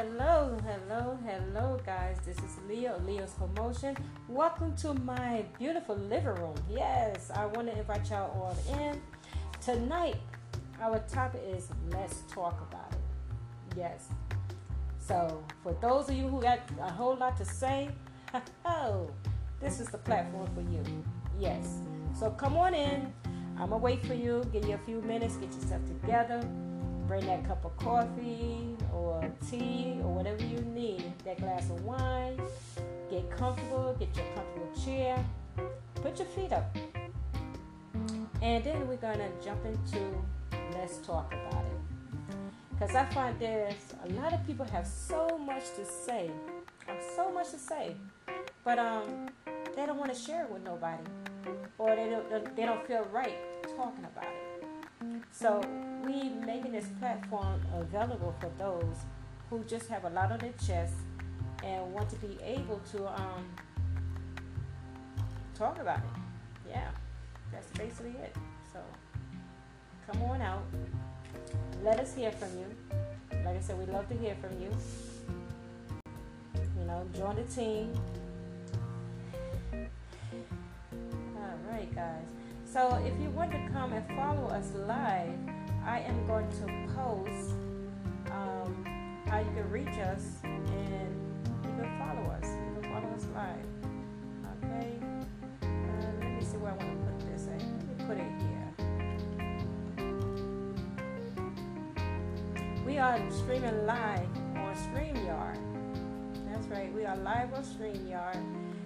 Hello, guys. This is Leo's Promotion. Welcome to my beautiful living room. Yes, I want to invite y'all all in. Tonight, our topic is let's talk about it. Yes. So, for those of you who got a whole lot to say, this is the platform for you. Yes. So, come on in. I'm going to wait for you. Give you a few minutes. Get yourself together. Bring that cup of coffee or tea or whatever you need, that glass of wine, get comfortable, get your comfortable chair, put your feet up, and then we're going to jump into let's talk about it, because I find there's a lot of people have so much to say, but they don't want to share it with nobody, or they don't feel right talking about it. So we making this platform available for those who just have a lot on their chest and want to be able to talk about it. Yeah, that's basically it. So come on out. Let us hear from you. Like I said, we love to hear from you. You know, join the team. All right, guys. So if you want to come and follow us live, I am going to post how you can reach us and you can follow us. You can follow us live. Okay? Let me see where I want to put this at. Let me put it here. We are streaming live on StreamYard. That's right. We are live on StreamYard.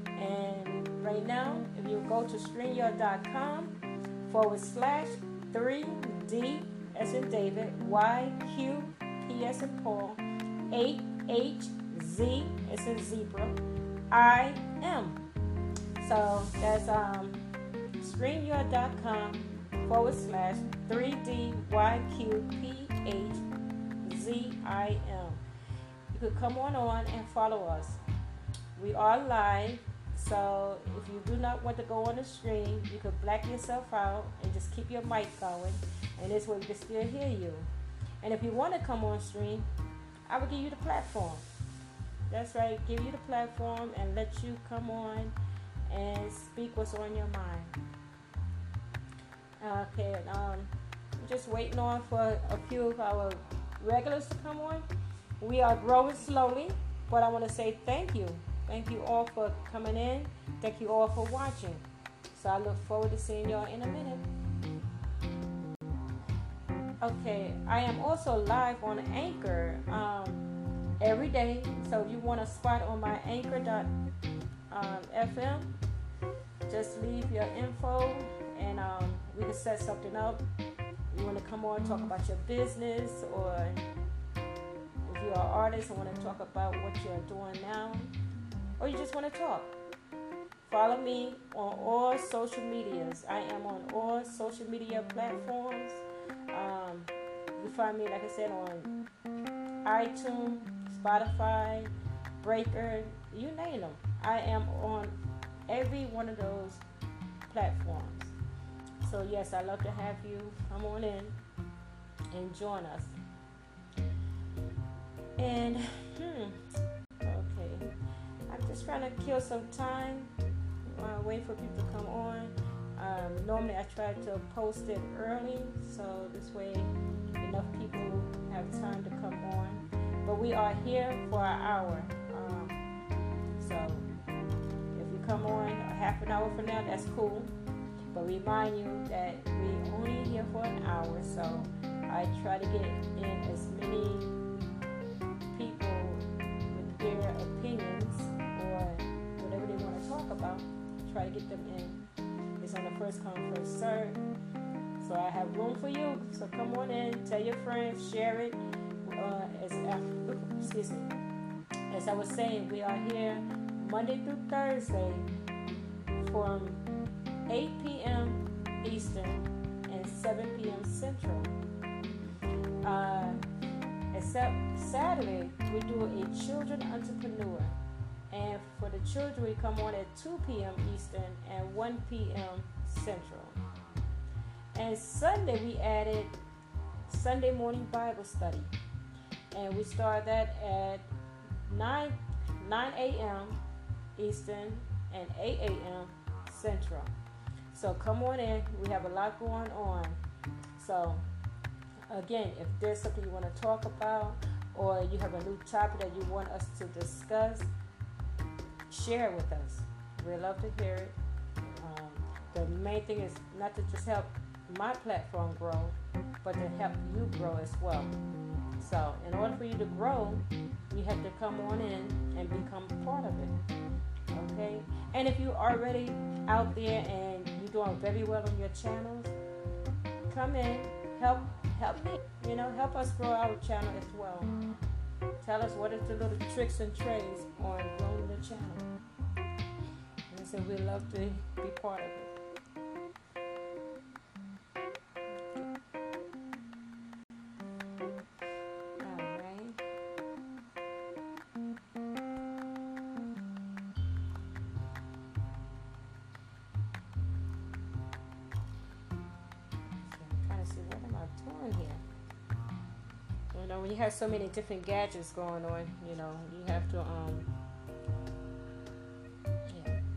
And right now, if you go to StreamYard.com/3D as in David, YQ, P as in Paul, 8HZ as in zebra, IM. So that's StreamYard.com/3DYQPHZIM. You could come on and follow us. We are live, so if you do not want to go on the stream, you could black yourself out and just keep your mic going. And this way we can still hear you. And if you want to come on stream, I will give you the platform. That's right, give you the platform and let you come on and speak what's on your mind. Okay, I'm just waiting on for a few of our regulars to come on. We are growing slowly, but I want to say thank you. Thank you all for coming in. Thank you all for watching. So I look forward to seeing y'all in a minute. Okay, I am also live on Anchor every day. So if you want a spot on my Anchor.fm, just leave your info and we can set something up. You want to come on, talk about your business, or if you're an artist and want to talk about what you're doing now, or you just want to talk. Follow me on all social medias. I am on all social media platforms. You find me, like I said, on iTunes, Spotify, Breaker, you name them. I am on every one of those platforms. So, yes, I love to have you come on in and join us. And, okay, I'm just trying to kill some time, wait for people to come on. Normally I try to post it early, so this way enough people have time to come on. But we are here for an hour, so if you come on a half an hour from now, that's cool. But remind you that we're only here for an hour, so I try to get in as many people with their opinions or whatever they want to talk about. Try to get them in. It's on the first come, first serve. So I have room for you. So come on in, tell your friends, share it. As I was saying, we are here Monday through Thursday from 8 p.m. Eastern and 7 p.m. Central. Except Saturday, we do a children entrepreneur. And for the children, we come on at 2 p.m. Eastern and 1 p.m. Central. And Sunday, we added Sunday morning Bible study. and we start that at 9 a.m. Eastern and 8 a.m. Central. So come on in. We have a lot going on. So again, if there's something you want to talk about or you have a new topic that you want us to discuss, share it with us. We'd love to hear it. The main thing is not to just help my platform grow, but to help you grow as well. So in order for you to grow, you have to come on in and become part of it. Okay? And if you're already out there and you're doing very well on your channels, come in, help me, help us grow our channel as well. Tell us what is the little tricks and trades on growing the channel. And so we'd love to be part of it. When you have so many different gadgets going on, you have to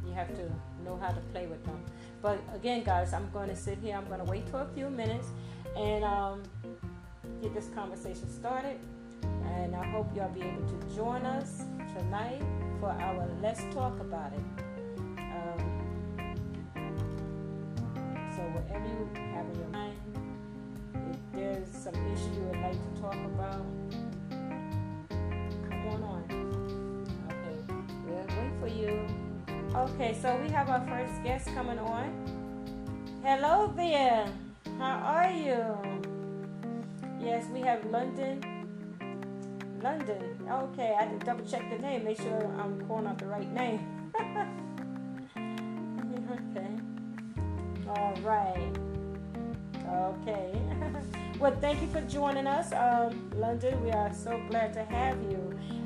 you have to know how to play with them. But again, guys, I'm going to sit here. I'm going to wait for a few minutes and get this conversation started. And I hope y'all be able to join us tonight for our Let's Talk About It. So whatever you have in your mind, there's some issue you would like to talk about, come on. Okay, we'll wait for you. Okay, so we have our first guest coming on. Hello there. How are you? Yes, we have London. London. Okay, I have to double check the name, make sure I'm calling out the right name. Okay. All right. Okay. Well, thank you for joining us, London. We are so glad to have you.